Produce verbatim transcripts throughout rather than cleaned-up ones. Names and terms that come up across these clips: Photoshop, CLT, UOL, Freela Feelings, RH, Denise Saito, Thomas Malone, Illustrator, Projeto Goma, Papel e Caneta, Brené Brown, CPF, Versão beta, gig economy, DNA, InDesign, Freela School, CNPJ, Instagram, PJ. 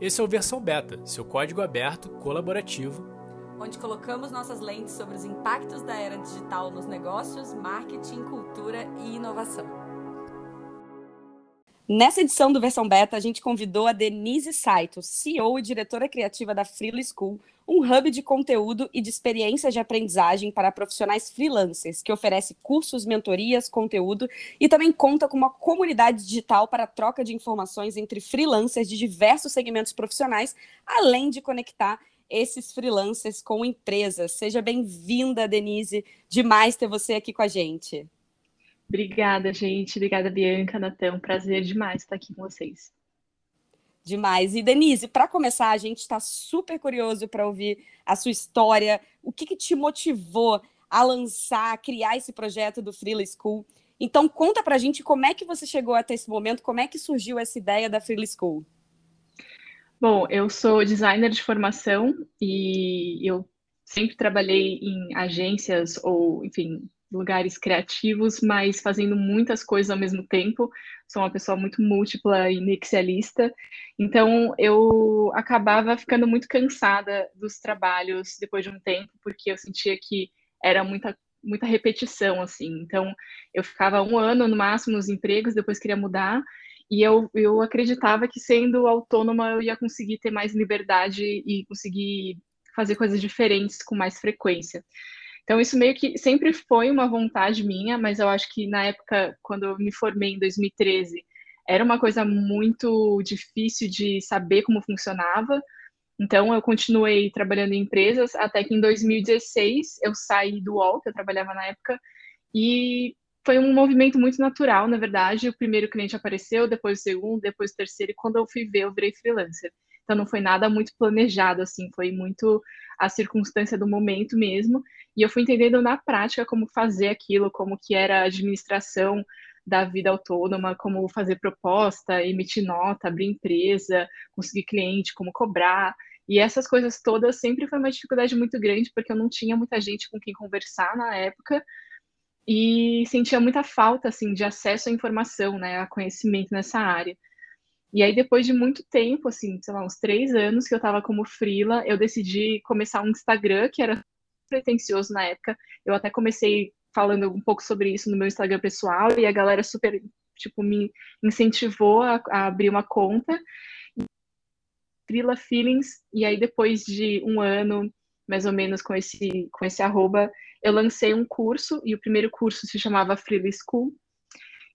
Esse é o Versão Beta, seu código aberto, colaborativo, onde colocamos nossas lentes sobre os impactos da era digital nos negócios, marketing, cultura e inovação. Nessa edição do Versão Beta, a gente convidou a Denise Saito, C E O e diretora criativa da Freela School, um hub de conteúdo e de experiências de aprendizagem para profissionais freelancers, que oferece cursos, mentorias, conteúdo e também conta com uma comunidade digital para troca de informações entre freelancers de diversos segmentos profissionais, além de conectar esses freelancers com empresas. Seja bem-vinda, Denise. Demais ter você aqui com a gente. Obrigada, gente. Obrigada, Bianca, Natão. Prazer demais estar aqui com vocês. Demais. E, Denise, para começar, a gente está super curioso para ouvir a sua história. O que, que te motivou a lançar, a criar esse projeto do Freela School? Então, conta para a gente como é que você chegou até esse momento, como é que surgiu essa ideia da Freela School? Bom, eu sou designer de formação e eu sempre trabalhei em agências ou, enfim, lugares criativos, mas fazendo muitas coisas ao mesmo tempo. Sou uma pessoa muito múltipla e nexialista, então eu acabava ficando muito cansada dos trabalhos depois de um tempo, porque eu sentia que era muita, muita repetição, assim. Então eu ficava um ano no máximo nos empregos, depois queria mudar, e eu, eu acreditava que sendo autônoma eu ia conseguir ter mais liberdade e conseguir fazer coisas diferentes com mais frequência. Então, isso meio que sempre foi uma vontade minha, mas eu acho que na época, quando eu me formei em dois mil e treze, era uma coisa muito difícil de saber como funcionava. Então, eu continuei trabalhando em empresas, até que em dois mil e dezesseis eu saí do U O L, que eu trabalhava na época, e foi um movimento muito natural, na verdade. O primeiro cliente apareceu, depois o segundo, depois o terceiro, e quando eu fui ver, eu virei freelancer. Então, não foi nada muito planejado, assim, foi muito a circunstância do momento mesmo. E eu fui entendendo na prática como fazer aquilo, como que era a administração da vida autônoma, como fazer proposta, emitir nota, abrir empresa, conseguir cliente, como cobrar. E essas coisas todas sempre foi uma dificuldade muito grande, porque eu não tinha muita gente com quem conversar na época e sentia muita falta, assim, de acesso à informação, né, a conhecimento nessa área. E aí, depois de muito tempo, assim, sei lá, uns três anos que eu estava como freela, eu decidi começar um Instagram, que era pretencioso na época. Eu até comecei falando um pouco sobre isso no meu Instagram pessoal, e a galera super, tipo, me incentivou a, a abrir uma conta. Freela Feelings, e aí depois de um ano, mais ou menos, com esse, com esse arroba, eu lancei um curso, e o primeiro curso se chamava Freela School.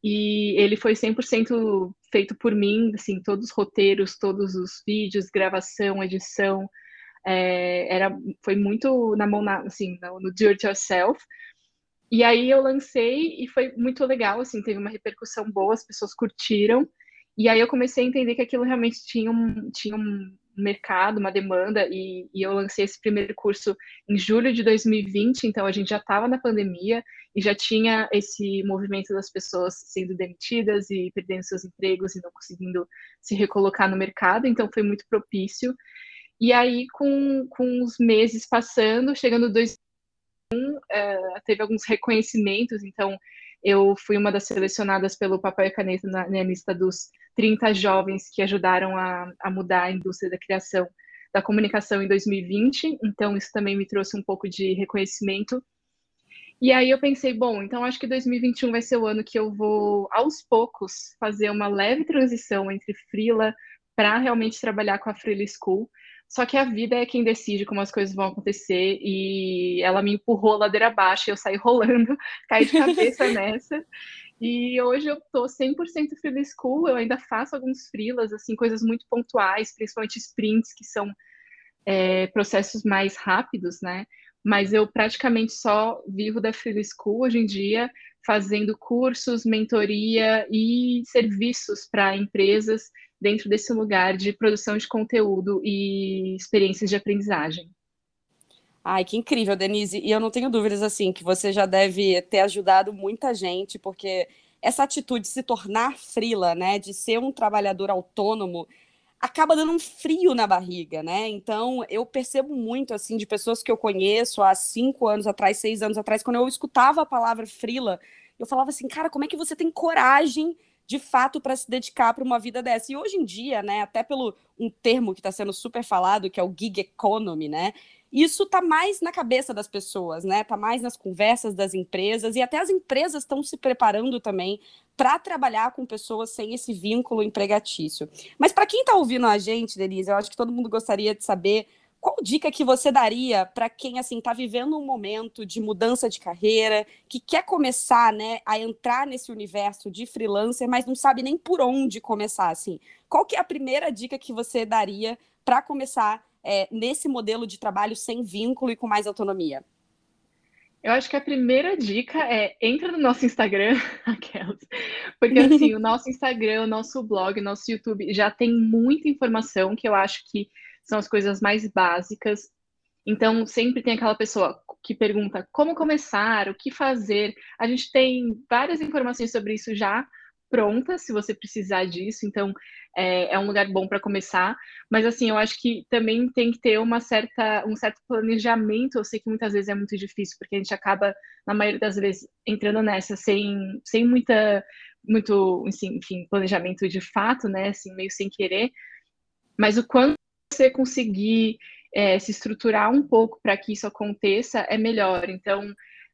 E ele foi cem por cento feito por mim, assim, todos os roteiros, todos os vídeos, gravação, edição, é, era, foi muito na mão, na, assim, no, no do it yourself. E aí eu lancei e foi muito legal, assim, teve uma repercussão boa, as pessoas curtiram. E aí eu comecei a entender que aquilo realmente tinha um, tinha um mercado, uma demanda, e, e eu lancei esse primeiro curso em julho de dois mil e vinte, então a gente já estava na pandemia e já tinha esse movimento das pessoas sendo demitidas e perdendo seus empregos e não conseguindo se recolocar no mercado, então foi muito propício. E aí, com, com os meses passando, chegando dois mil e vinte e um, uh, teve alguns reconhecimentos, então eu fui uma das selecionadas pelo Papel e Caneta na, na lista dos trinta jovens que ajudaram a, a mudar a indústria da criação da comunicação em dois mil e vinte. Então, isso também me trouxe um pouco de reconhecimento. E aí eu pensei, bom, então acho que dois mil e vinte e um vai ser o ano que eu vou, aos poucos, fazer uma leve transição entre freela para realmente trabalhar com a Freela School. Só que a vida é quem decide como as coisas vão acontecer, e ela me empurrou ladeira abaixo, eu saí rolando, caí de cabeça nessa. E hoje eu tô cem por cento Freela School, eu ainda faço alguns freelas, assim, coisas muito pontuais, principalmente sprints, que são é, processos mais rápidos, né? Mas eu praticamente só vivo da Freela School hoje em dia, fazendo cursos, mentoria e serviços para empresas dentro desse lugar de produção de conteúdo e experiências de aprendizagem. Ai, que incrível, Denise. E eu não tenho dúvidas, assim, que você já deve ter ajudado muita gente, porque essa atitude de se tornar freela, né, de ser um trabalhador autônomo, acaba dando um frio na barriga, né? Então, eu percebo muito, assim, de pessoas que eu conheço há cinco anos atrás, seis anos atrás, quando eu escutava a palavra freela, eu falava assim, cara, como é que você tem coragem de fato, para se dedicar para uma vida dessa. E hoje em dia, né, até pelo um termo que está sendo super falado, que é o gig economy, né, isso está mais na cabeça das pessoas, né, está mais nas conversas das empresas, e até as empresas estão se preparando também para trabalhar com pessoas sem esse vínculo empregatício. Mas para quem está ouvindo a gente, Denise, eu acho que todo mundo gostaria de saber qual dica que você daria para quem, assim, está vivendo um momento de mudança de carreira, que quer começar, né, a entrar nesse universo de freelancer, mas não sabe nem por onde começar, assim. Qual que é a primeira dica que você daria para começar é, nesse modelo de trabalho sem vínculo e com mais autonomia? Eu acho que a primeira dica é, entra no nosso Instagram, aquelas, porque assim, o nosso Instagram, o nosso blog, o nosso YouTube já tem muita informação que eu acho que são as coisas mais básicas. Então, sempre tem aquela pessoa que pergunta como começar, o que fazer. A gente tem várias informações sobre isso já prontas, se você precisar disso. Então, é, é um lugar bom para começar. Mas, assim, eu acho que também tem que ter uma certa, um certo planejamento. Eu sei que muitas vezes é muito difícil, porque a gente acaba, na maioria das vezes, entrando nessa sem, sem muita, muito, enfim, planejamento de fato, né? Assim, meio sem querer. Mas o quanto você conseguir é, se estruturar um pouco para que isso aconteça é melhor. Então,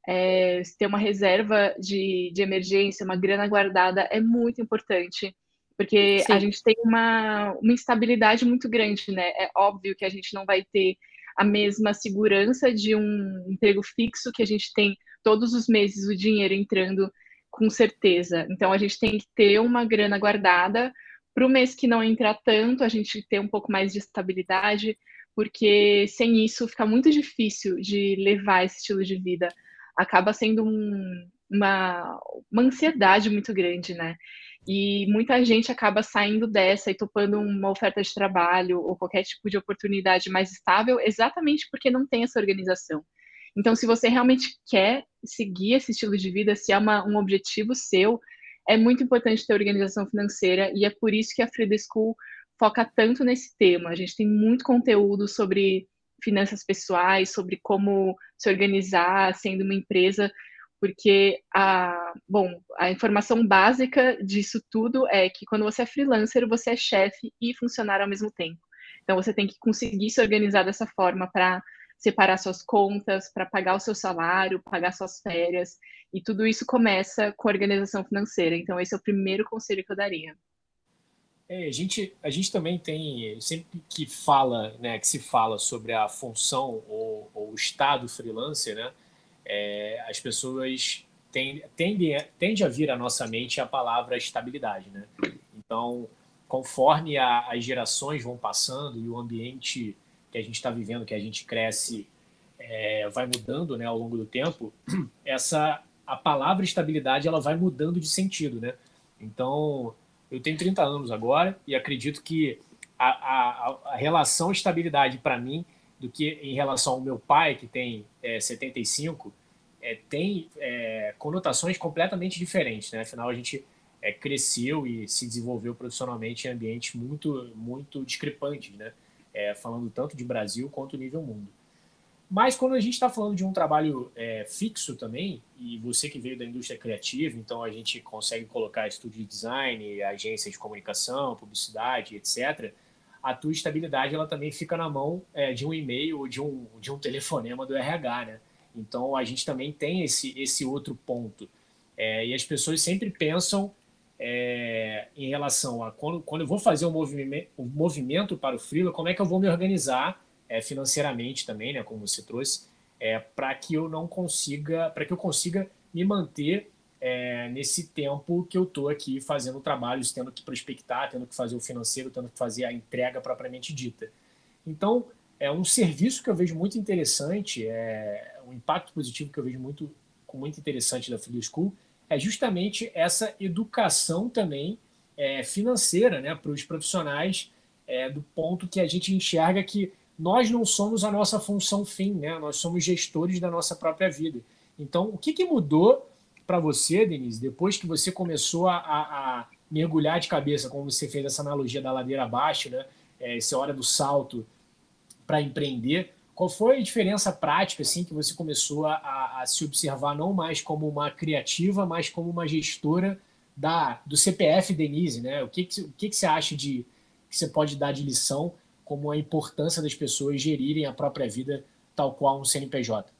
é, ter uma reserva de, de emergência, uma grana guardada é muito importante, porque Sim. a gente tem uma, uma instabilidade muito grande, né? É óbvio que a gente não vai ter a mesma segurança de um emprego fixo que a gente tem todos os meses o dinheiro entrando com certeza. Então, a gente tem que ter uma grana guardada para o mês que não entrar tanto, a gente ter um pouco mais de estabilidade, porque sem isso fica muito difícil de levar esse estilo de vida. Acaba sendo um, uma, uma ansiedade muito grande, né? E muita gente acaba saindo dessa e topando uma oferta de trabalho ou qualquer tipo de oportunidade mais estável, exatamente porque não tem essa organização. Então, se você realmente quer seguir esse estilo de vida, se é uma, um objetivo seu, é muito importante ter organização financeira, e é por isso que a Freela School foca tanto nesse tema. A gente tem muito conteúdo sobre finanças pessoais, sobre como se organizar sendo uma empresa, porque a, bom, a informação básica disso tudo é que quando você é freelancer, você é chefe e funcionário ao mesmo tempo. Então, você tem que conseguir se organizar dessa forma para separar suas contas, para pagar o seu salário, pagar suas férias, e tudo isso começa com a organização financeira. Então, esse é o primeiro conselho que eu daria. É, a gente, a gente também tem, sempre que fala, né, que se fala sobre a função ou, ou o estado freelancer, né, é, as pessoas tendem, tendem, tendem a vir à nossa mente a palavra estabilidade, né? Então, conforme a, as gerações vão passando e o ambiente que a gente está vivendo, que a gente cresce, é, vai mudando, né, ao longo do tempo, essa, a palavra estabilidade ela vai mudando de sentido, né? Então, eu tenho trinta anos agora e acredito que a, a, a relação estabilidade para mim, do que em relação ao meu pai, que tem é, setenta e cinco, é, tem é, conotações completamente diferentes, né? Afinal, a gente é, cresceu e se desenvolveu profissionalmente em ambientes muito, muito discrepantes, né? É, falando tanto de Brasil quanto nível mundo. Mas quando a gente está falando de um trabalho é, fixo também, e você que veio da indústria criativa, então a gente consegue colocar estúdio de design, agência de comunicação, publicidade, etcétera, a tua estabilidade ela também fica na mão é, de um e-mail ou de um, de um telefonema do R H, né? Então a gente também tem esse, esse outro ponto. É, e as pessoas sempre pensam É, em relação a quando, quando eu vou fazer um movimento, um movimento para o freela, como é que eu vou me organizar é, financeiramente também, né, como você trouxe, é, para que eu não consiga, para que eu consiga me manter é, nesse tempo que eu estou aqui fazendo trabalhos, tendo que prospectar, tendo que fazer o financeiro, tendo que fazer a entrega propriamente dita. Então, é um serviço que eu vejo muito interessante, é, um impacto positivo que eu vejo muito, muito interessante da Freela School, é justamente essa educação também é, financeira, né, para os profissionais, é, do ponto que a gente enxerga que nós não somos a nossa função fim, né? Nós somos gestores da nossa própria vida. Então, o que, que mudou para você, Denise, depois que você começou a, a, a mergulhar de cabeça, como você fez essa analogia da ladeira abaixo, né? É, essa hora do salto para empreender? Qual foi a diferença prática, assim, que você começou a, a se observar não mais como uma criativa, mas como uma gestora da, do C P F Denise, né? O que, que, o que, que você acha de que você pode dar de lição como a importância das pessoas gerirem a própria vida tal qual um C N P J?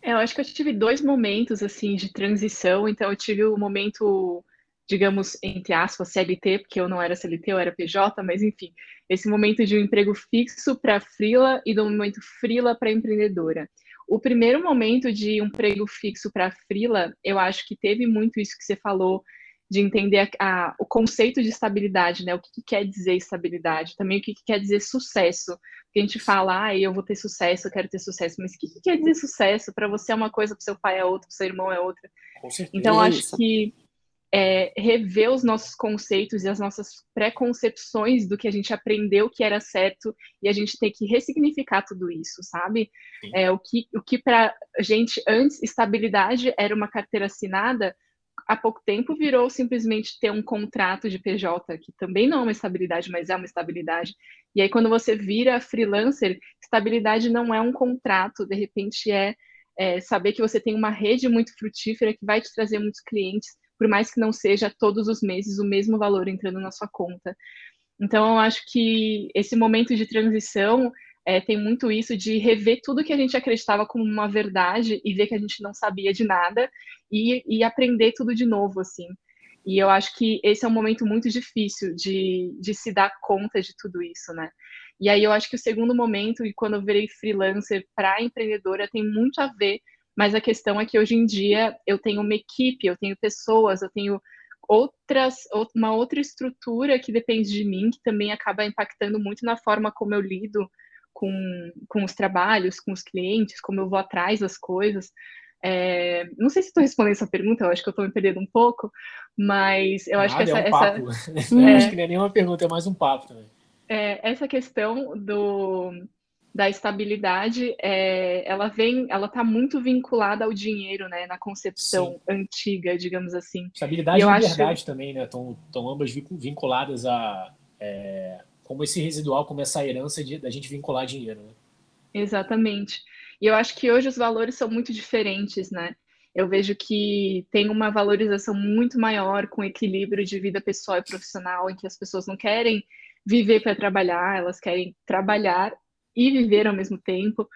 É, eu acho que eu tive dois momentos assim de transição. Então eu tive o momento, digamos, entre aspas, C L T, porque eu não era C L T, eu era P J, mas enfim, esse momento de um emprego fixo para freela e do momento freela para empreendedora. O primeiro momento de um emprego fixo para freela, eu acho que teve muito isso que você falou, de entender a, a, o conceito de estabilidade, né? O que, que quer dizer estabilidade, também o que, que quer dizer sucesso. Porque a gente fala, ah, eu vou ter sucesso, eu quero ter sucesso, mas o que, que quer dizer sucesso? Para você é uma coisa, para seu pai é outra, para seu irmão é outra. Com certeza. Então, acho que é, rever os nossos conceitos e as nossas preconcepções do que a gente aprendeu que era certo, e a gente tem que ressignificar tudo isso, sabe? É, o que, o que para a gente antes, estabilidade era uma carteira assinada, há pouco tempo virou simplesmente ter um contrato de P J, que também não é uma estabilidade, mas é uma estabilidade. E aí, quando você vira freelancer, estabilidade não é um contrato, de repente é, é saber que você tem uma rede muito frutífera que vai te trazer muitos clientes, por mais que não seja todos os meses o mesmo valor entrando na sua conta. Então, eu acho que esse momento de transição é, tem muito isso de rever tudo que a gente acreditava como uma verdade e ver que a gente não sabia de nada e, e aprender tudo de novo, assim. E eu acho que esse é um momento muito difícil de, de se dar conta de tudo isso, né? E aí eu acho que o segundo momento, e quando eu virei freelancer para empreendedora, tem muito a ver, mas a questão é que hoje em dia eu tenho uma equipe, eu tenho pessoas, eu tenho outras, uma outra estrutura que depende de mim, que também acaba impactando muito na forma como eu lido Com, com os trabalhos, com os clientes, como eu vou atrás das coisas. É, não sei se estou respondendo essa pergunta, eu acho que eu estou me perdendo um pouco, mas eu acho ah, que essa... É um papo. Essa é, acho que não é nenhuma pergunta, é mais um papo também. É, essa questão do, da estabilidade, é, ela vem, ela está muito vinculada ao dinheiro, né? Na concepção Sim. antiga, digamos assim. Estabilidade e, e liberdade acho... também, né? Estão ambas vinculadas a... É... como esse residual, como essa herança de, da gente vincular dinheiro, né? Exatamente. E eu acho que hoje os valores são muito diferentes, né? Eu vejo que tem uma valorização muito maior com equilíbrio de vida pessoal e profissional, em que as pessoas não querem viver para trabalhar, elas querem trabalhar e viver ao mesmo tempo.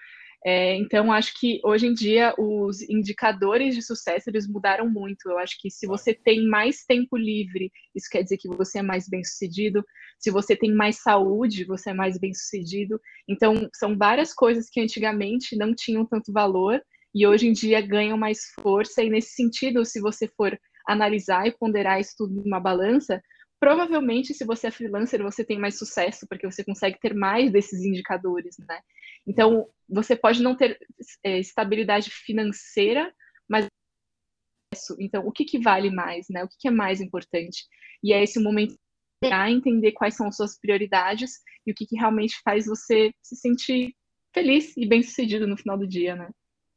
É, então, acho que hoje em dia os indicadores de sucesso, eles mudaram muito. Eu acho que se você tem mais tempo livre, isso quer dizer que você é mais bem-sucedido. Se você tem mais saúde, você é mais bem-sucedido. Então, são várias coisas que antigamente não tinham tanto valor e hoje em dia ganham mais força. E nesse sentido, se você for analisar e ponderar isso tudo numa balança, provavelmente, se você é freelancer, você tem mais sucesso, porque você consegue ter mais desses indicadores, né? Então, você pode não ter é, estabilidade financeira, mas... Então, o que, que vale mais, né? O que, que é mais importante? E é esse momento para entender quais são as suas prioridades e o que, que realmente faz você se sentir feliz e bem-sucedido no final do dia, né?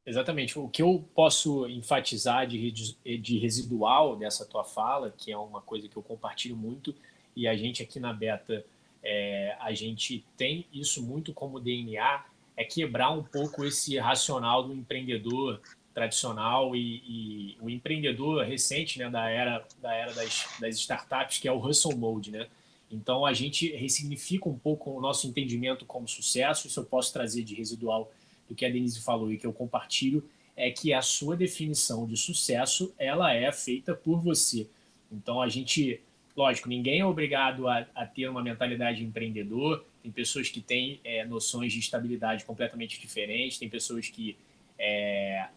Exatamente. O que eu posso enfatizar de, de residual dessa tua fala, que é uma coisa que eu compartilho muito, e a gente aqui na Beta, é, a gente tem isso muito como D N A, é quebrar um pouco esse racional do empreendedor tradicional e, e o empreendedor recente, né, da era, da era das, das startups, que é o hustle mode, né? Então, a gente ressignifica um pouco o nosso entendimento como sucesso. Isso eu posso trazer de residual do que a Denise falou e que eu compartilho, é que a sua definição de sucesso, ela é feita por você. Então, a gente, lógico, ninguém é obrigado a, a ter uma mentalidade de empreendedor, tem pessoas que têm é, noções de estabilidade completamente diferentes, tem pessoas que é,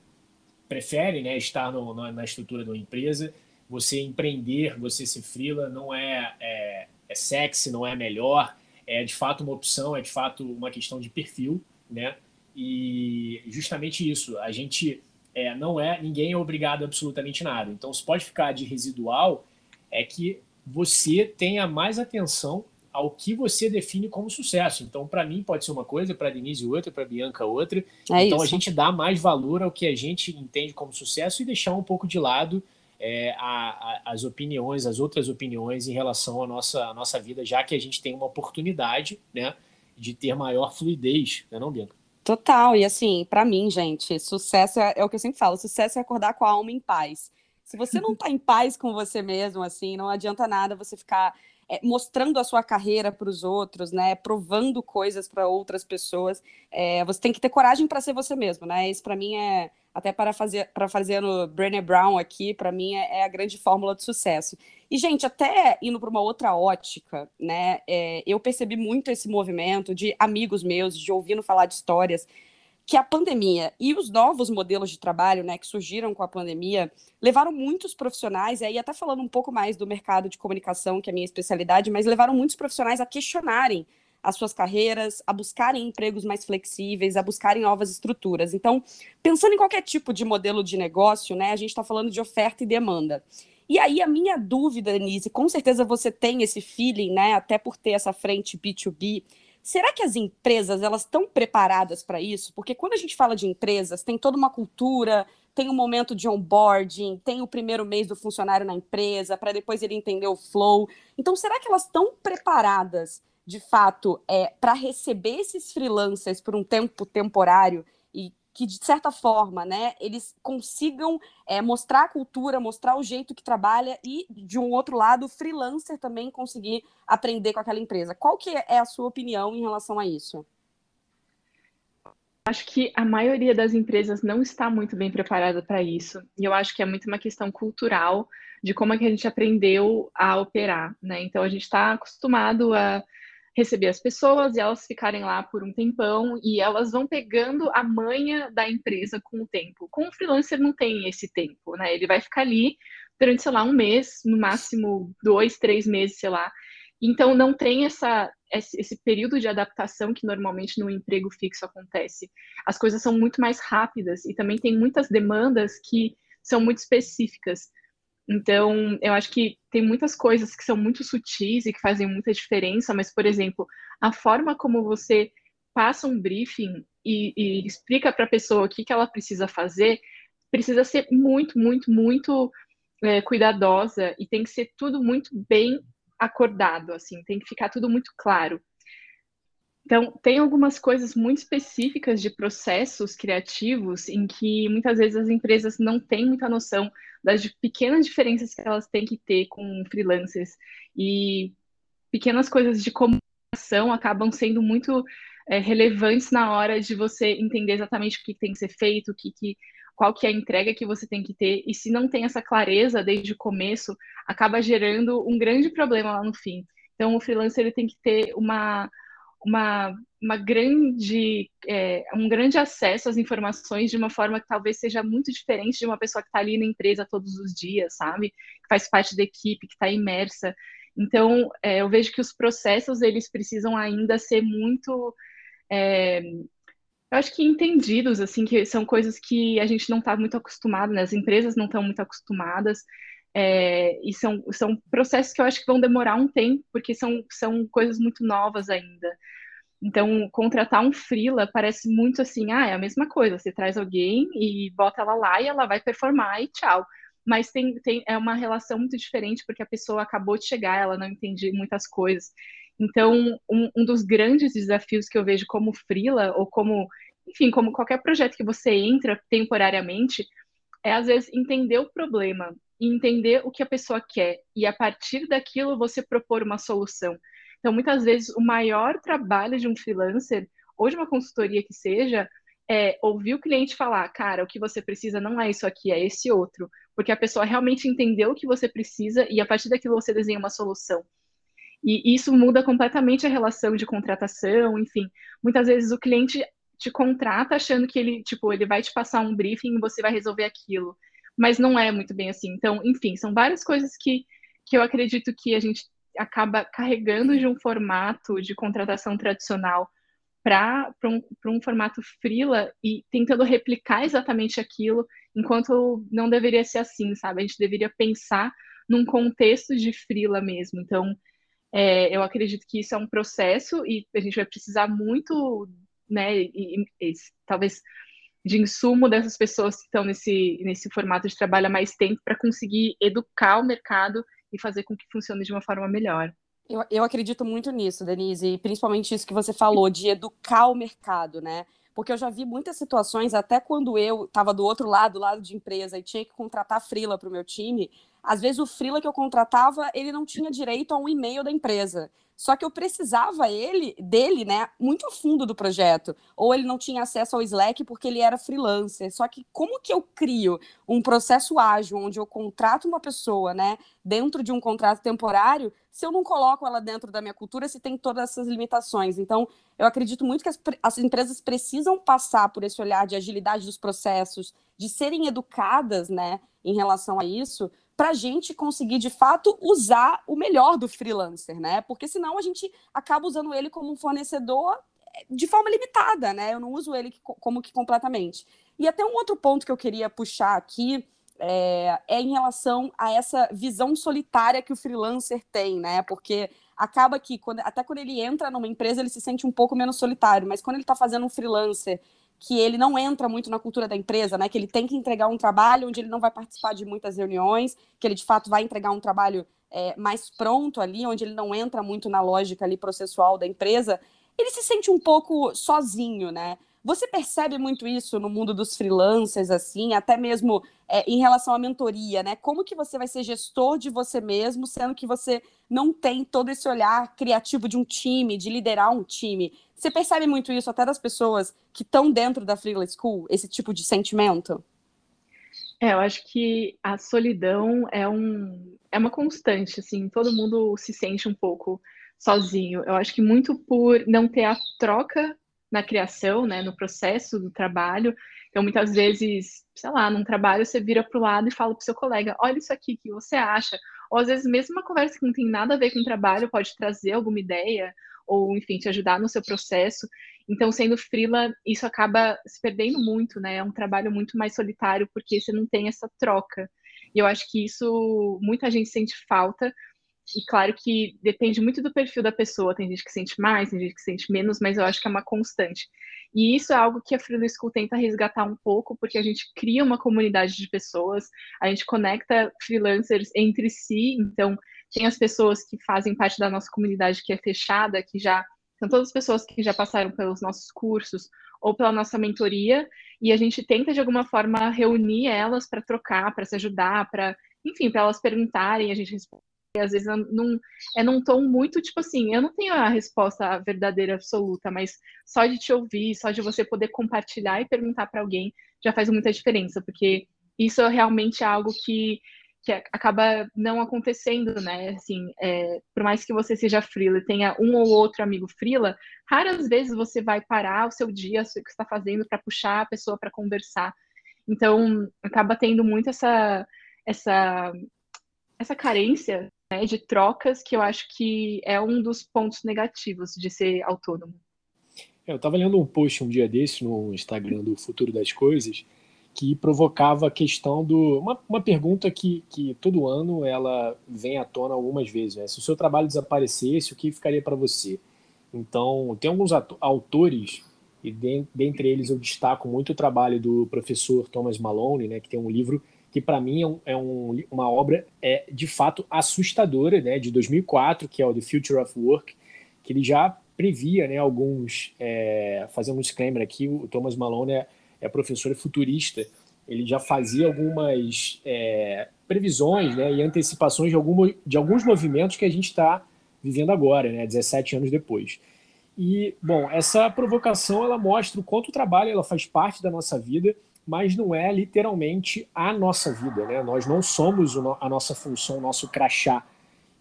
preferem, né, estar no, no, na estrutura de uma empresa. Você empreender, você ser freela, não é, é, é sexy, não é melhor, é de fato uma opção, é de fato uma questão de perfil, né? E justamente isso, a gente é, não é, ninguém é obrigado a absolutamente nada. Então, se pode ficar de residual, é que você tenha mais atenção ao que você define como sucesso. Então, para mim pode ser uma coisa, para Denise outra, para Bianca outra. É então, isso. A gente dá mais valor ao que a gente entende como sucesso e deixar um pouco de lado é, a, a, as opiniões, as outras opiniões em relação à nossa, à nossa vida, já que a gente tem uma oportunidade, né, de ter maior fluidez, não é não, Bianca? Total, e assim, pra mim, gente, sucesso é, é o que eu sempre falo, sucesso é acordar com a alma em paz. Se você não está em paz com você mesmo, assim, não adianta nada você ficar é, mostrando a sua carreira para os outros, né? Provando coisas para outras pessoas. É, você tem que ter coragem para ser você mesmo, né? Isso para mim é, até para fazer, para fazer no Brené Brown aqui, para mim é, é a grande fórmula de sucesso. E, gente, até indo para uma outra ótica, né? É, eu percebi muito esse movimento de amigos meus, de ouvindo falar de histórias, que a pandemia e os novos modelos de trabalho, né, que surgiram com a pandemia, levaram muitos profissionais, e aí até falando um pouco mais do mercado de comunicação, que é a minha especialidade, mas levaram muitos profissionais a questionarem as suas carreiras, a buscarem empregos mais flexíveis, a buscarem novas estruturas. Então, pensando em qualquer tipo de modelo de negócio, né, a gente está falando de oferta e demanda. E aí a minha dúvida, Denise, com certeza você tem esse feeling, né, até por ter essa frente B dois B, será que as empresas, elas estão preparadas para isso? Porque quando a gente fala de empresas, tem toda uma cultura, tem um momento de onboarding, tem o primeiro mês do funcionário na empresa, para depois ele entender o flow. Então, será que elas estão preparadas, de fato, é, para receber esses freelancers por um tempo temporário e que, de certa forma, né, eles consigam é, mostrar a cultura, mostrar o jeito que trabalha e, de um outro lado, o freelancer também conseguir aprender com aquela empresa. Qual que é a sua opinião em relação a isso? Acho que a maioria das empresas não está muito bem preparada para isso. E eu acho que é muito uma questão cultural de como é que a gente aprendeu a operar, né? Então, a gente está acostumado a receber as pessoas e elas ficarem lá por um tempão e elas vão pegando a manha da empresa com o tempo. Com o freelancer não tem esse tempo, né? Ele vai ficar ali durante, sei lá, um mês, no máximo dois, três meses, sei lá. Então não tem essa, esse período de adaptação que normalmente no emprego fixo acontece. As coisas são muito mais rápidas e também tem muitas demandas que são muito específicas. Então, eu acho que tem muitas coisas que são muito sutis e que fazem muita diferença, mas, por exemplo, a forma como você passa um briefing e, e explica para a pessoa o que, que ela precisa fazer, precisa ser muito, muito, muito é, cuidadosa e tem que ser tudo muito bem acordado, assim, tem que ficar tudo muito claro. Então, tem algumas coisas muito específicas de processos criativos em que, muitas vezes, as empresas não têm muita noção das pequenas diferenças que elas têm que ter com freelancers. E pequenas coisas de comunicação acabam sendo muito é, relevantes na hora de você entender exatamente o que tem que ser feito, o que, que, qual que é a entrega que você tem que ter. E se não tem essa clareza desde o começo, acaba gerando um grande problema lá no fim. Então, o freelancer ele tem que ter uma... Uma, uma grande, é, um grande acesso às informações de uma forma que talvez seja muito diferente de uma pessoa que está ali na empresa todos os dias, sabe? Que faz parte da equipe, que está imersa. Então, é, eu vejo que os processos, eles precisam ainda ser muito, é, eu acho que entendidos, assim, que são coisas que a gente não está muito acostumado, né? As empresas não estão muito acostumadas. É, e são, são processos que eu acho que vão demorar um tempo, porque são, são coisas muito novas ainda. Então, contratar um freela parece muito assim, ah, é a mesma coisa, você traz alguém e bota ela lá e ela vai performar e tchau. Mas tem, tem, é uma relação muito diferente, porque a pessoa acabou de chegar, ela não entende muitas coisas. Então, um, um dos grandes desafios que eu vejo como freela, ou como, enfim, como qualquer projeto que você entra temporariamente, é, às vezes, entender o problema e entender o que a pessoa quer, e a partir daquilo você propor uma solução. Então, muitas vezes, o maior trabalho de um freelancer, ou de uma consultoria que seja, é ouvir o cliente falar, cara, o que você precisa não é isso aqui, é esse outro, porque a pessoa realmente entendeu o que você precisa, e a partir daquilo você desenha uma solução. E isso muda completamente a relação de contratação, enfim. Muitas vezes o cliente te contrata achando que ele, tipo, ele vai te passar um briefing e você vai resolver aquilo. Mas não é muito bem assim. Então, enfim, são várias coisas que, que eu acredito que a gente acaba carregando de um formato de contratação tradicional para um, um formato freela e tentando replicar exatamente aquilo, enquanto não deveria ser assim, sabe? A gente deveria pensar num contexto de freela mesmo. Então, é, eu acredito que isso é um processo e a gente vai precisar muito, né, e, e, e, talvez... de insumo dessas pessoas que estão nesse, nesse formato de trabalho há mais tempo para conseguir educar o mercado e fazer com que funcione de uma forma melhor. Eu, eu acredito muito nisso, Denise, e principalmente isso que você falou de educar o mercado, né? Porque eu já vi muitas situações, até quando eu estava do outro lado, lado de empresa, e tinha que contratar freela para o meu time, às vezes o freela que eu contratava, ele não tinha direito a um e-mail da empresa. Só que eu precisava ele, dele, né, muito a fundo do projeto. Ou ele não tinha acesso ao Slack porque ele era freelancer. Só que como que eu crio um processo ágil onde eu contrato uma pessoa, né, dentro de um contrato temporário, se eu não coloco ela dentro da minha cultura, se tem todas essas limitações? Então, eu acredito muito que as, as empresas precisam passar por esse olhar de agilidade dos processos, de serem educadas, né, em relação a isso, para a gente conseguir, de fato, usar o melhor do freelancer, né? Porque senão a gente acaba usando ele como um fornecedor de forma limitada, né? Eu não uso ele como que completamente. E até um outro ponto que eu queria puxar aqui é, é em relação a essa visão solitária que o freelancer tem, né? Porque acaba que, quando, até quando ele entra numa empresa, ele se sente um pouco menos solitário, mas quando ele está fazendo um freelancer que ele não entra muito na cultura da empresa, né? Que ele tem que entregar um trabalho onde ele não vai participar de muitas reuniões, que ele, de fato, vai entregar um trabalho é, mais pronto ali, onde ele não entra muito na lógica ali processual da empresa, ele se sente um pouco sozinho, né? Você percebe muito isso no mundo dos freelancers, assim, até mesmo é, em relação à mentoria, né? Como que você vai ser gestor de você mesmo, sendo que você não tem todo esse olhar criativo de um time, de liderar um time? Você percebe muito isso até das pessoas que estão dentro da Freela School, esse tipo de sentimento? É, eu acho que a solidão é, um, é uma constante, assim, todo mundo se sente um pouco sozinho. Eu acho que muito por não ter a troca na criação, né, no processo do trabalho. Então, muitas vezes, sei lá, num trabalho você vira para o lado e fala para o seu colega, olha isso aqui, o que você acha? Ou, às vezes, mesmo uma conversa que não tem nada a ver com o trabalho pode trazer alguma ideia, ou, enfim, te ajudar no seu processo. Então, sendo freela, isso acaba se perdendo muito, né? É um trabalho muito mais solitário, porque você não tem essa troca. E eu acho que isso, muita gente sente falta, e claro que depende muito do perfil da pessoa, tem gente que sente mais, tem gente que sente menos, mas eu acho que é uma constante. E isso é algo que a Freela School tenta resgatar um pouco, porque a gente cria uma comunidade de pessoas, a gente conecta freelancers entre si, então tem as pessoas que fazem parte da nossa comunidade que é fechada, que já são todas as pessoas que já passaram pelos nossos cursos ou pela nossa mentoria, e a gente tenta, de alguma forma, reunir elas para trocar, para se ajudar, para, enfim, para elas perguntarem, a gente responde. Às vezes num, é num tom muito tipo assim, eu não tenho a resposta verdadeira absoluta, mas só de te ouvir, só de você poder compartilhar e perguntar para alguém já faz muita diferença, porque isso é realmente algo que, que acaba não acontecendo, né? Assim, é, por mais que você seja freela e tenha um ou outro amigo freela, raras vezes você vai parar o seu dia, o que você está fazendo para puxar a pessoa para conversar. Então, acaba tendo muito essa, essa, essa carência, né, de trocas, que eu acho que é um dos pontos negativos de ser autônomo. Eu estava lendo um post um dia desse no Instagram do Futuro das Coisas, que provocava a questão do... Uma, uma pergunta que, que todo ano ela vem à tona algumas vezes, né? Se o seu trabalho desaparecesse, o que ficaria para você? Então, tem alguns ato- autores, e de, dentre eles eu destaco muito o trabalho do professor Thomas Malone, né, que tem um livro que para mim é, um, é um, uma obra é, de fato assustadora, né, de dois mil e quatro, que é o The Future of Work, que ele já previa, né, alguns, é, fazendo um disclaimer aqui, o Thomas Malone é, é professor e futurista, ele já fazia algumas é, previsões, né, e antecipações de, algum, de alguns movimentos que a gente está vivendo agora, né, dezessete anos depois. E, bom, essa provocação ela mostra o quanto o trabalho ela faz parte da nossa vida, mas não é literalmente a nossa vida, né? Nós não somos a nossa função, o nosso crachá.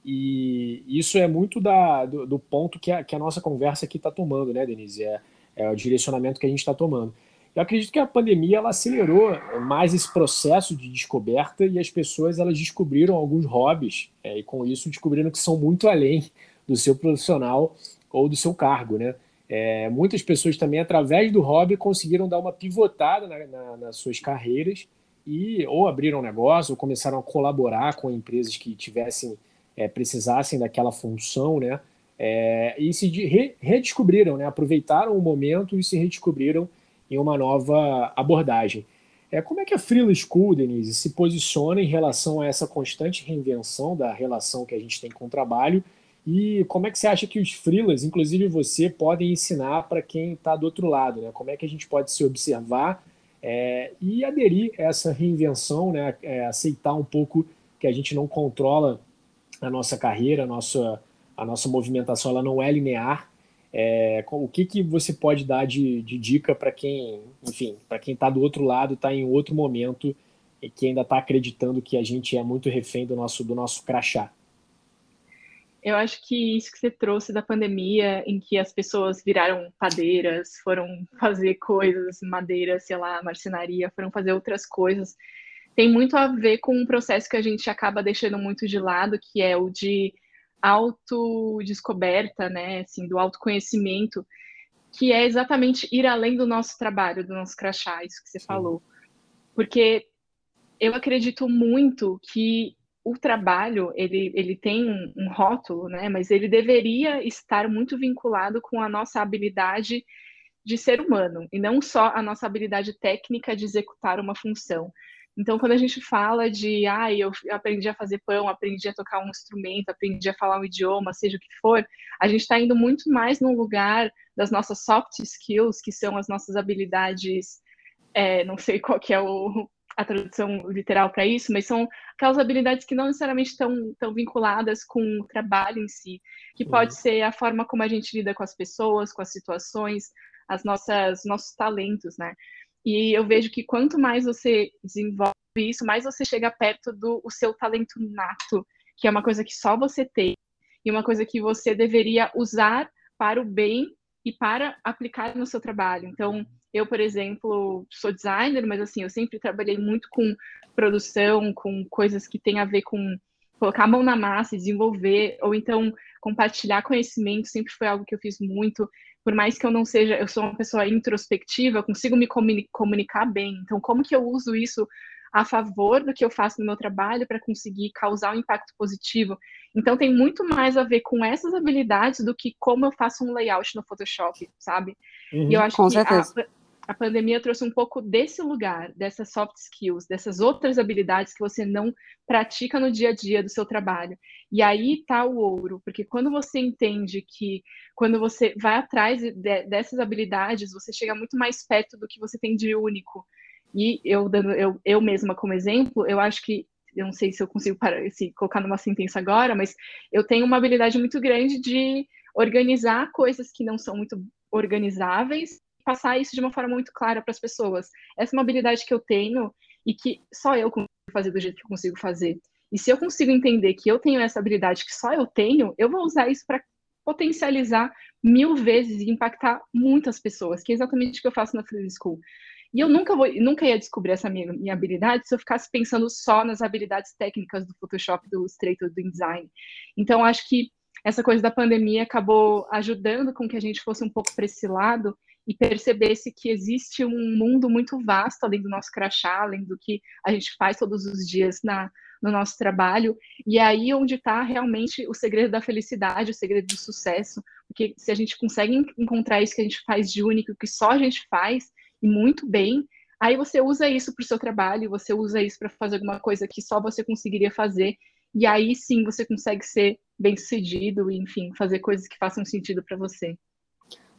E isso é muito da, do, do ponto que a, que a nossa conversa aqui está tomando, né, Denise? É, é o direcionamento que a gente está tomando. Eu acredito que a pandemia ela acelerou mais esse processo de descoberta e as pessoas elas descobriram alguns hobbies, é, e com isso descobriram que são muito além do seu profissional ou do seu cargo, né? É, muitas pessoas também, através do hobby, conseguiram dar uma pivotada na, na, nas suas carreiras e ou abriram um negócio, ou começaram a colaborar com empresas que tivessem, é, precisassem daquela função, né? É, e se re, redescobriram, né? Aproveitaram o momento e se redescobriram em uma nova abordagem. É, como é que a Freela School, Denise, se posiciona em relação a essa constante reinvenção da relação que a gente tem com o trabalho E como é que você acha que os freelas, inclusive você, podem ensinar para quem está do outro lado, né? Como é que a gente pode se observar é, e aderir a essa reinvenção, né? É, aceitar um pouco que a gente não controla a nossa carreira, a nossa, a nossa movimentação, ela não é linear. É, o que, que você pode dar de, de dica para quem, enfim, para quem está do outro lado, está em outro momento e que ainda está acreditando que a gente é muito refém do nosso, do nosso crachá? Eu acho que isso que você trouxe da pandemia, em que as pessoas viraram padeiras, foram fazer coisas, madeira, sei lá, marcenaria, foram fazer outras coisas, tem muito a ver com um processo que a gente acaba deixando muito de lado, que é o de autodescoberta, né, assim, do autoconhecimento, que é exatamente ir além do nosso trabalho, do nosso crachá, isso que você falou. Porque eu acredito muito que o trabalho, ele, ele tem um, um rótulo, né, mas ele deveria estar muito vinculado com a nossa habilidade de ser humano, e não só a nossa habilidade técnica de executar uma função. Então, quando a gente fala de, ah, eu aprendi a fazer pão, aprendi a tocar um instrumento, aprendi a falar um idioma, seja o que for, a gente está indo muito mais no lugar das nossas soft skills, que são as nossas habilidades, é, não sei qual que é o, a tradução literal para isso, mas são aquelas habilidades que não necessariamente estão tão vinculadas com o trabalho em si, que uhum. pode ser a forma como a gente lida com as pessoas, com as situações, as nossas, nossos talentos, né? E eu vejo que quanto mais você desenvolve isso, mais você chega perto do o seu talento nato, que é uma coisa que só você tem, e uma coisa que você deveria usar para o bem e para aplicar no seu trabalho. Então, eu, por exemplo, sou designer, mas assim, eu sempre trabalhei muito com produção, com coisas que têm a ver com colocar a mão na massa e desenvolver, ou então compartilhar conhecimento, sempre foi algo que eu fiz muito. Por mais que eu não seja, eu sou uma pessoa introspectiva, eu consigo me comunicar bem. Então, como que eu uso isso a favor do que eu faço no meu trabalho para conseguir causar um impacto positivo? Então, tem muito mais a ver com essas habilidades do que como eu faço um layout no Photoshop, sabe? Uhum, e eu acho que a, a pandemia trouxe um pouco desse lugar, dessas soft skills, dessas outras habilidades que você não pratica no dia a dia do seu trabalho. E aí tá o ouro, porque quando você entende que quando você vai atrás de, dessas habilidades, você chega muito mais perto do que você tem de único. E eu, dando, eu, eu mesma como exemplo, eu acho que, eu não sei se eu consigo parar, se colocar numa sentença agora, mas eu tenho uma habilidade muito grande de organizar coisas que não são muito organizáveis, passar isso de uma forma muito clara para as pessoas. Essa é uma habilidade que eu tenho e que só eu consigo fazer do jeito que eu consigo fazer. E se eu consigo entender que eu tenho essa habilidade que só eu tenho, eu vou usar isso para potencializar mil vezes e impactar muitas pessoas, que é exatamente o que eu faço na Freela School. E eu nunca, vou, nunca ia descobrir essa minha, minha habilidade se eu ficasse pensando só nas habilidades técnicas do Photoshop, do Illustrator, do InDesign. Então, acho que essa coisa da pandemia acabou ajudando com que a gente fosse um pouco para esse lado e percebesse que existe um mundo muito vasto, além do nosso crachá, além do que a gente faz todos os dias na, no nosso trabalho, e é aí onde está realmente o segredo da felicidade, o segredo do sucesso, porque se a gente consegue encontrar isso que a gente faz de único, que só a gente faz, e muito bem, aí você usa isso para o seu trabalho, você usa isso para fazer alguma coisa que só você conseguiria fazer, e aí sim você consegue ser bem-sucedido, e enfim, fazer coisas que façam sentido para você.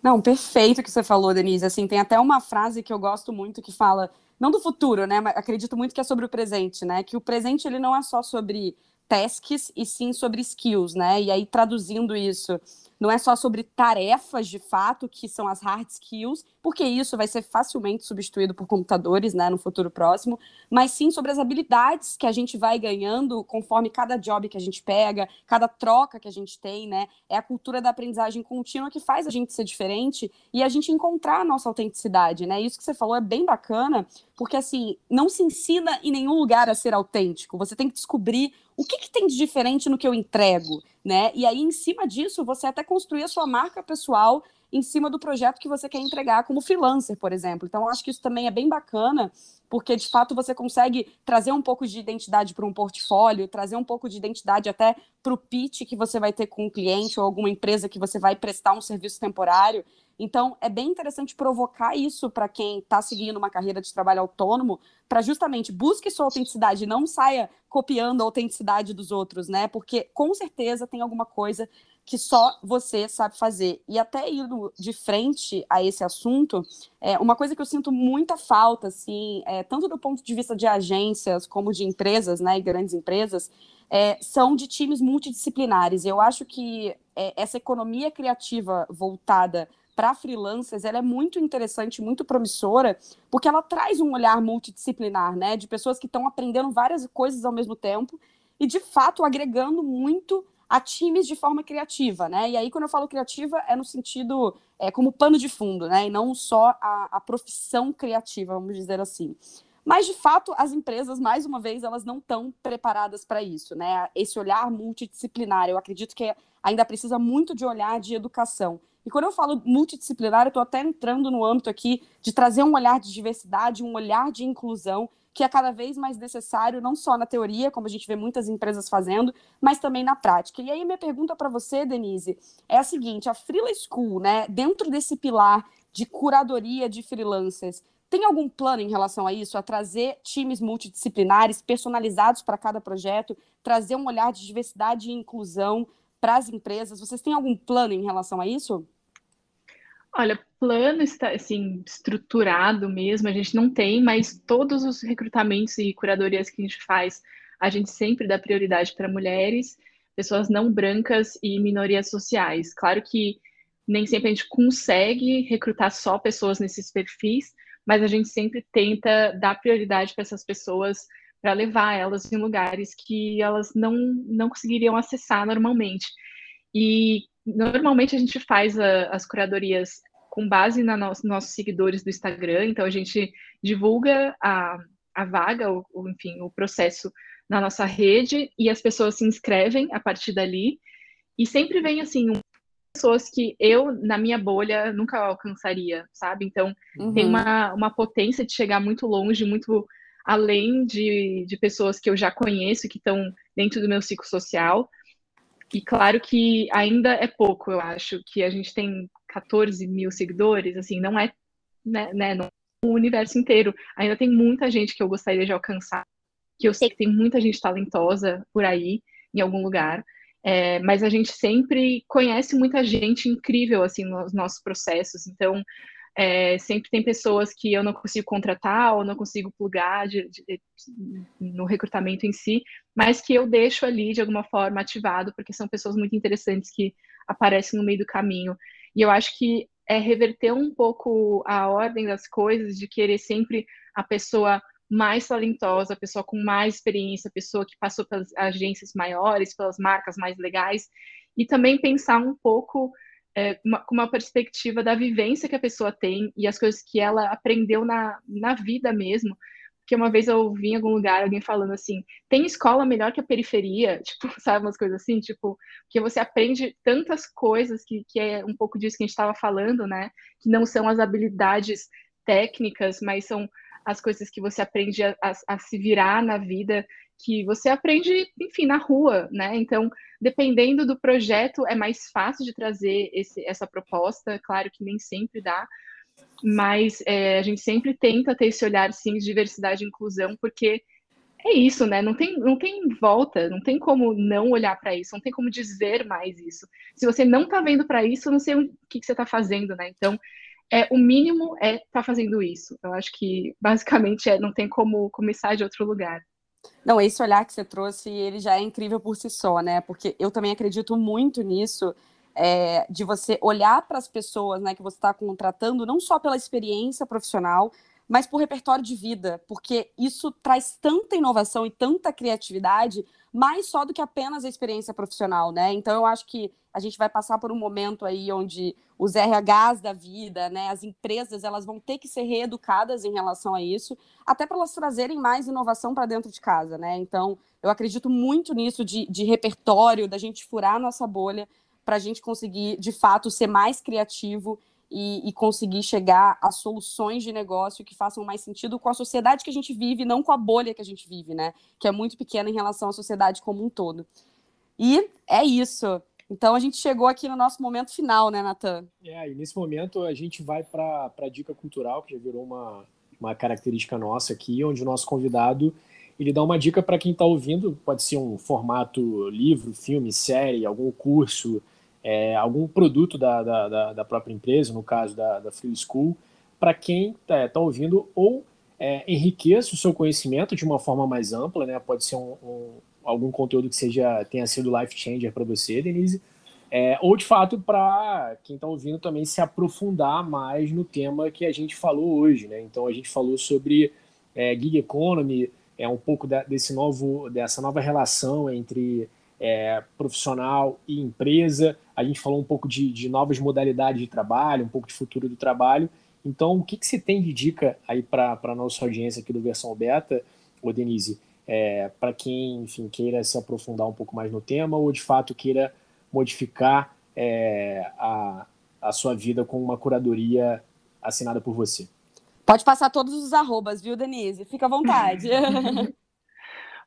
Não, perfeito o que você falou, Denise. Assim, tem até uma frase que eu gosto muito que fala, não do futuro, né? Mas acredito muito que é sobre o presente, né? Que o presente, ele não é só sobre tasks, e sim sobre skills, né? E aí, traduzindo isso, não é só sobre tarefas, de fato, que são as hard skills, porque isso vai ser facilmente substituído por computadores, né? No futuro próximo, mas sim sobre as habilidades que a gente vai ganhando conforme cada job que a gente pega, cada troca que a gente tem, né? É a cultura da aprendizagem contínua que faz a gente ser diferente e a gente encontrar a nossa autenticidade, né? Isso que você falou é bem bacana, porque, assim, não se ensina em nenhum lugar a ser autêntico. Você tem que descobrir o que, que tem de diferente no que eu entrego, né? E aí, em cima disso, você até construir a sua marca pessoal em cima do projeto que você quer entregar como freelancer, por exemplo. Então, eu acho que isso também é bem bacana, porque, de fato, você consegue trazer um pouco de identidade para um portfólio, trazer um pouco de identidade até para o pitch que você vai ter com o cliente ou alguma empresa que você vai prestar um serviço temporário. Então, é bem interessante provocar isso para quem está seguindo uma carreira de trabalho autônomo, para justamente busque sua autenticidade, não saia copiando a autenticidade dos outros, né? Porque, com certeza, tem alguma coisa que só você sabe fazer. E até indo de frente a esse assunto, é uma coisa que eu sinto muita falta, assim, é, tanto do ponto de vista de agências como de empresas, né, e grandes empresas, é, são de times multidisciplinares. Eu acho que é, essa economia criativa voltada para freelancers, ela é muito interessante, muito promissora, porque ela traz um olhar multidisciplinar, né, de pessoas que estão aprendendo várias coisas ao mesmo tempo e, de fato, agregando muito a times de forma criativa, né? E aí, quando eu falo criativa, é no sentido, é, como pano de fundo, né? E não só a, a profissão criativa, vamos dizer assim. Mas, de fato, as empresas, mais uma vez, elas não estão preparadas para isso, né? Esse olhar multidisciplinar, eu acredito que ainda precisa muito de olhar de educação. E quando eu falo multidisciplinar, eu estou até entrando no âmbito aqui de trazer um olhar de diversidade, um olhar de inclusão, que é cada vez mais necessário, não só na teoria, como a gente vê muitas empresas fazendo, mas também na prática. E aí, minha pergunta para você, Denise, é a seguinte: a Freela School, né, dentro desse pilar de curadoria de freelancers, tem algum plano em relação a isso? A trazer times multidisciplinares, personalizados para cada projeto, trazer um olhar de diversidade e inclusão para as empresas? Vocês têm algum plano em relação a isso? Olha, plano está, assim, estruturado mesmo, a gente não tem, mas todos os recrutamentos e curadorias que a gente faz, a gente sempre dá prioridade para mulheres, pessoas não brancas e minorias sociais. Claro que nem sempre a gente consegue recrutar só pessoas nesses perfis, mas a gente sempre tenta dar prioridade para essas pessoas, para levar elas em lugares que elas não, não conseguiriam acessar normalmente. E normalmente a gente faz a, as curadorias com base na nos nossos seguidores do Instagram, então a gente divulga a, a vaga, ou, ou, enfim, o processo na nossa rede, e as pessoas se inscrevem a partir dali, e sempre vem, assim, um, pessoas que eu, na minha bolha, nunca alcançaria, sabe? Então, uhum. tem uma, uma potência de chegar muito longe, muito além de, de pessoas que eu já conheço, que estão dentro do meu ciclo social. E claro que ainda é pouco, eu acho, que a gente tem catorze mil seguidores, assim, não é, né, né, não é o universo inteiro. Ainda tem muita gente que eu gostaria de alcançar, que eu sei que tem muita gente talentosa por aí, em algum lugar, é, mas a gente sempre conhece muita gente incrível, assim, nos nossos processos. Então, é, sempre tem pessoas que eu não consigo contratar ou não consigo plugar de, de, de, no recrutamento em si, mas que eu deixo ali de alguma forma ativado, porque são pessoas muito interessantes que aparecem no meio do caminho. E eu acho que é reverter um pouco a ordem das coisas, de querer sempre a pessoa mais talentosa, a pessoa com mais experiência, a pessoa que passou pelas agências maiores, pelas marcas mais legais, e também pensar um pouco com é, uma, uma perspectiva da vivência que a pessoa tem e as coisas que ela aprendeu na, na vida mesmo. Porque uma vez eu ouvi em algum lugar alguém falando assim, tem escola melhor que a periferia? Tipo, sabe, umas coisas assim? Tipo, que você aprende tantas coisas, que, que é um pouco disso que a gente estava falando, né? Que não são as habilidades técnicas, mas são as coisas que você aprende a, a, a se virar na vida, que você aprende, enfim, na rua, né? Então, dependendo do projeto, é mais fácil de trazer esse, essa proposta, claro que nem sempre dá, mas é, a gente sempre tenta ter esse olhar, sim, de diversidade e inclusão, porque é isso, né? Não tem, não tem volta, não tem como não olhar para isso, não tem como dizer mais isso. Se você não está vendo para isso, eu não sei o que, que você está fazendo, né? Então, é, o mínimo é estar tá fazendo isso. Eu acho que, basicamente, é, não tem como começar de outro lugar. Não, esse olhar que você trouxe, ele já é incrível por si só, né? Porque eu também acredito muito nisso, é, de você olhar para as pessoas, né, que você está contratando, não só pela experiência profissional, mas por repertório de vida, porque isso traz tanta inovação e tanta criatividade, mais só do que apenas a experiência profissional, né? Então, eu acho que a gente vai passar por um momento aí onde os R Hs da vida, né, as empresas, elas vão ter que ser reeducadas em relação a isso, até para elas trazerem mais inovação para dentro de casa, né? Então, eu acredito muito nisso de, de repertório, da gente furar a nossa bolha, para a gente conseguir, de fato, ser mais criativo E, e conseguir chegar a soluções de negócio que façam mais sentido com a sociedade que a gente vive, não com a bolha que a gente vive, né? Que é muito pequena em relação à sociedade como um todo. E é isso. Então, a gente chegou aqui no nosso momento final, né, Natan? É, e nesse momento a gente vai para a dica cultural, que já virou uma, uma característica nossa aqui, onde o nosso convidado ele dá uma dica para quem está ouvindo, pode ser um formato livro, filme, série, algum curso, é, algum produto da, da, da própria empresa, no caso da, da Freela School, para quem está tá ouvindo ou é, enriqueça o seu conhecimento de uma forma mais ampla, né? Pode ser um, um, algum conteúdo que seja, tenha sido life changer para você, Denise, é, ou de fato para quem está ouvindo também se aprofundar mais no tema que a gente falou hoje, né? Então a gente falou sobre é, gig economy, é um pouco da, desse novo, dessa nova relação entre é, profissional e empresa, a gente falou um pouco de, de novas modalidades de trabalho, um pouco de futuro do trabalho. Então, o que, que você tem de dica aí para a nossa audiência aqui do Versão Beta, ô Denise, é, para quem, enfim, queira se aprofundar um pouco mais no tema ou, de fato, queira modificar é, a, a sua vida com uma curadoria assinada por você? Pode passar todos os arrobas, viu, Denise? Fica à vontade.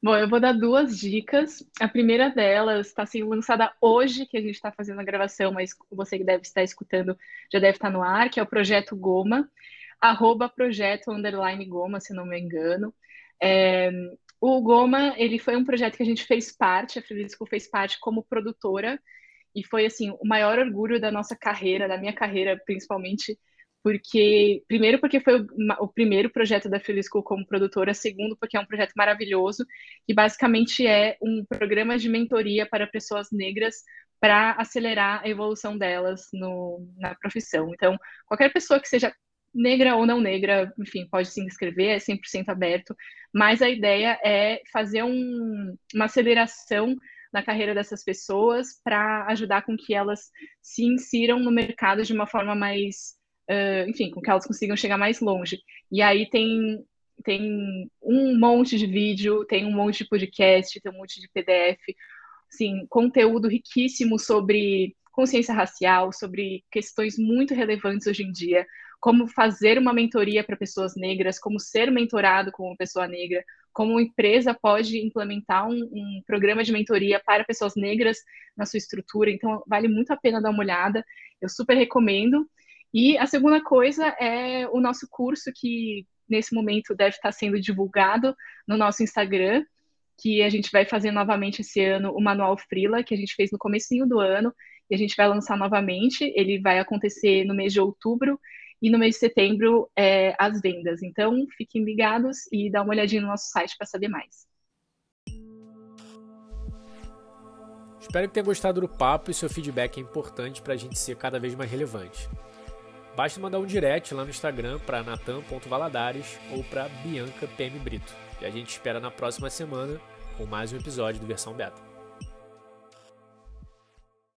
Bom, eu vou dar duas dicas. A primeira delas está sendo lançada hoje, que a gente está fazendo a gravação, mas você que deve estar escutando já deve estar no ar, que é o Projeto Goma, arroba projeto underline Goma, se não me engano. É, o Goma, ele foi um projeto que a gente fez parte, a Freela School fez parte como produtora, e foi, assim, o maior orgulho da nossa carreira, da minha carreira, principalmente, porque, primeiro, porque foi o, o primeiro projeto da Freela School como produtora, segundo, porque é um projeto maravilhoso, que basicamente é um programa de mentoria para pessoas negras para acelerar a evolução delas no, na profissão. Então, qualquer pessoa que seja negra ou não negra, enfim, pode se inscrever, é cem por cento aberto, mas a ideia é fazer um, uma aceleração na carreira dessas pessoas para ajudar com que elas se insiram no mercado de uma forma mais... Uh, enfim, com que elas consigam chegar mais longe. E aí tem, tem um monte de vídeo, tem um monte de podcast, tem um monte de P D F, assim, conteúdo riquíssimo sobre consciência racial, sobre questões muito relevantes hoje em dia, como fazer uma mentoria para pessoas negras, como ser mentorado como pessoa negra, como uma empresa pode implementar um, um programa de mentoria para pessoas negras na sua estrutura. Então, vale muito a pena dar uma olhada, eu super recomendo. E a segunda coisa é o nosso curso, que nesse momento deve estar sendo divulgado no nosso Instagram, que a gente vai fazer novamente esse ano o Manual Freela, que a gente fez no comecinho do ano, e a gente vai lançar novamente. Ele vai acontecer no mês de outubro, e no mês de setembro é, as vendas. Então, fiquem ligados e dá uma olhadinha no nosso site para saber mais. Espero que tenha gostado do papo, e seu feedback é importante para a gente ser cada vez mais relevante. Basta mandar um direct lá no Instagram para natan ponto valadares ou para bianca ponto p m brito. E a gente espera na próxima semana com mais um episódio do Versão Beta.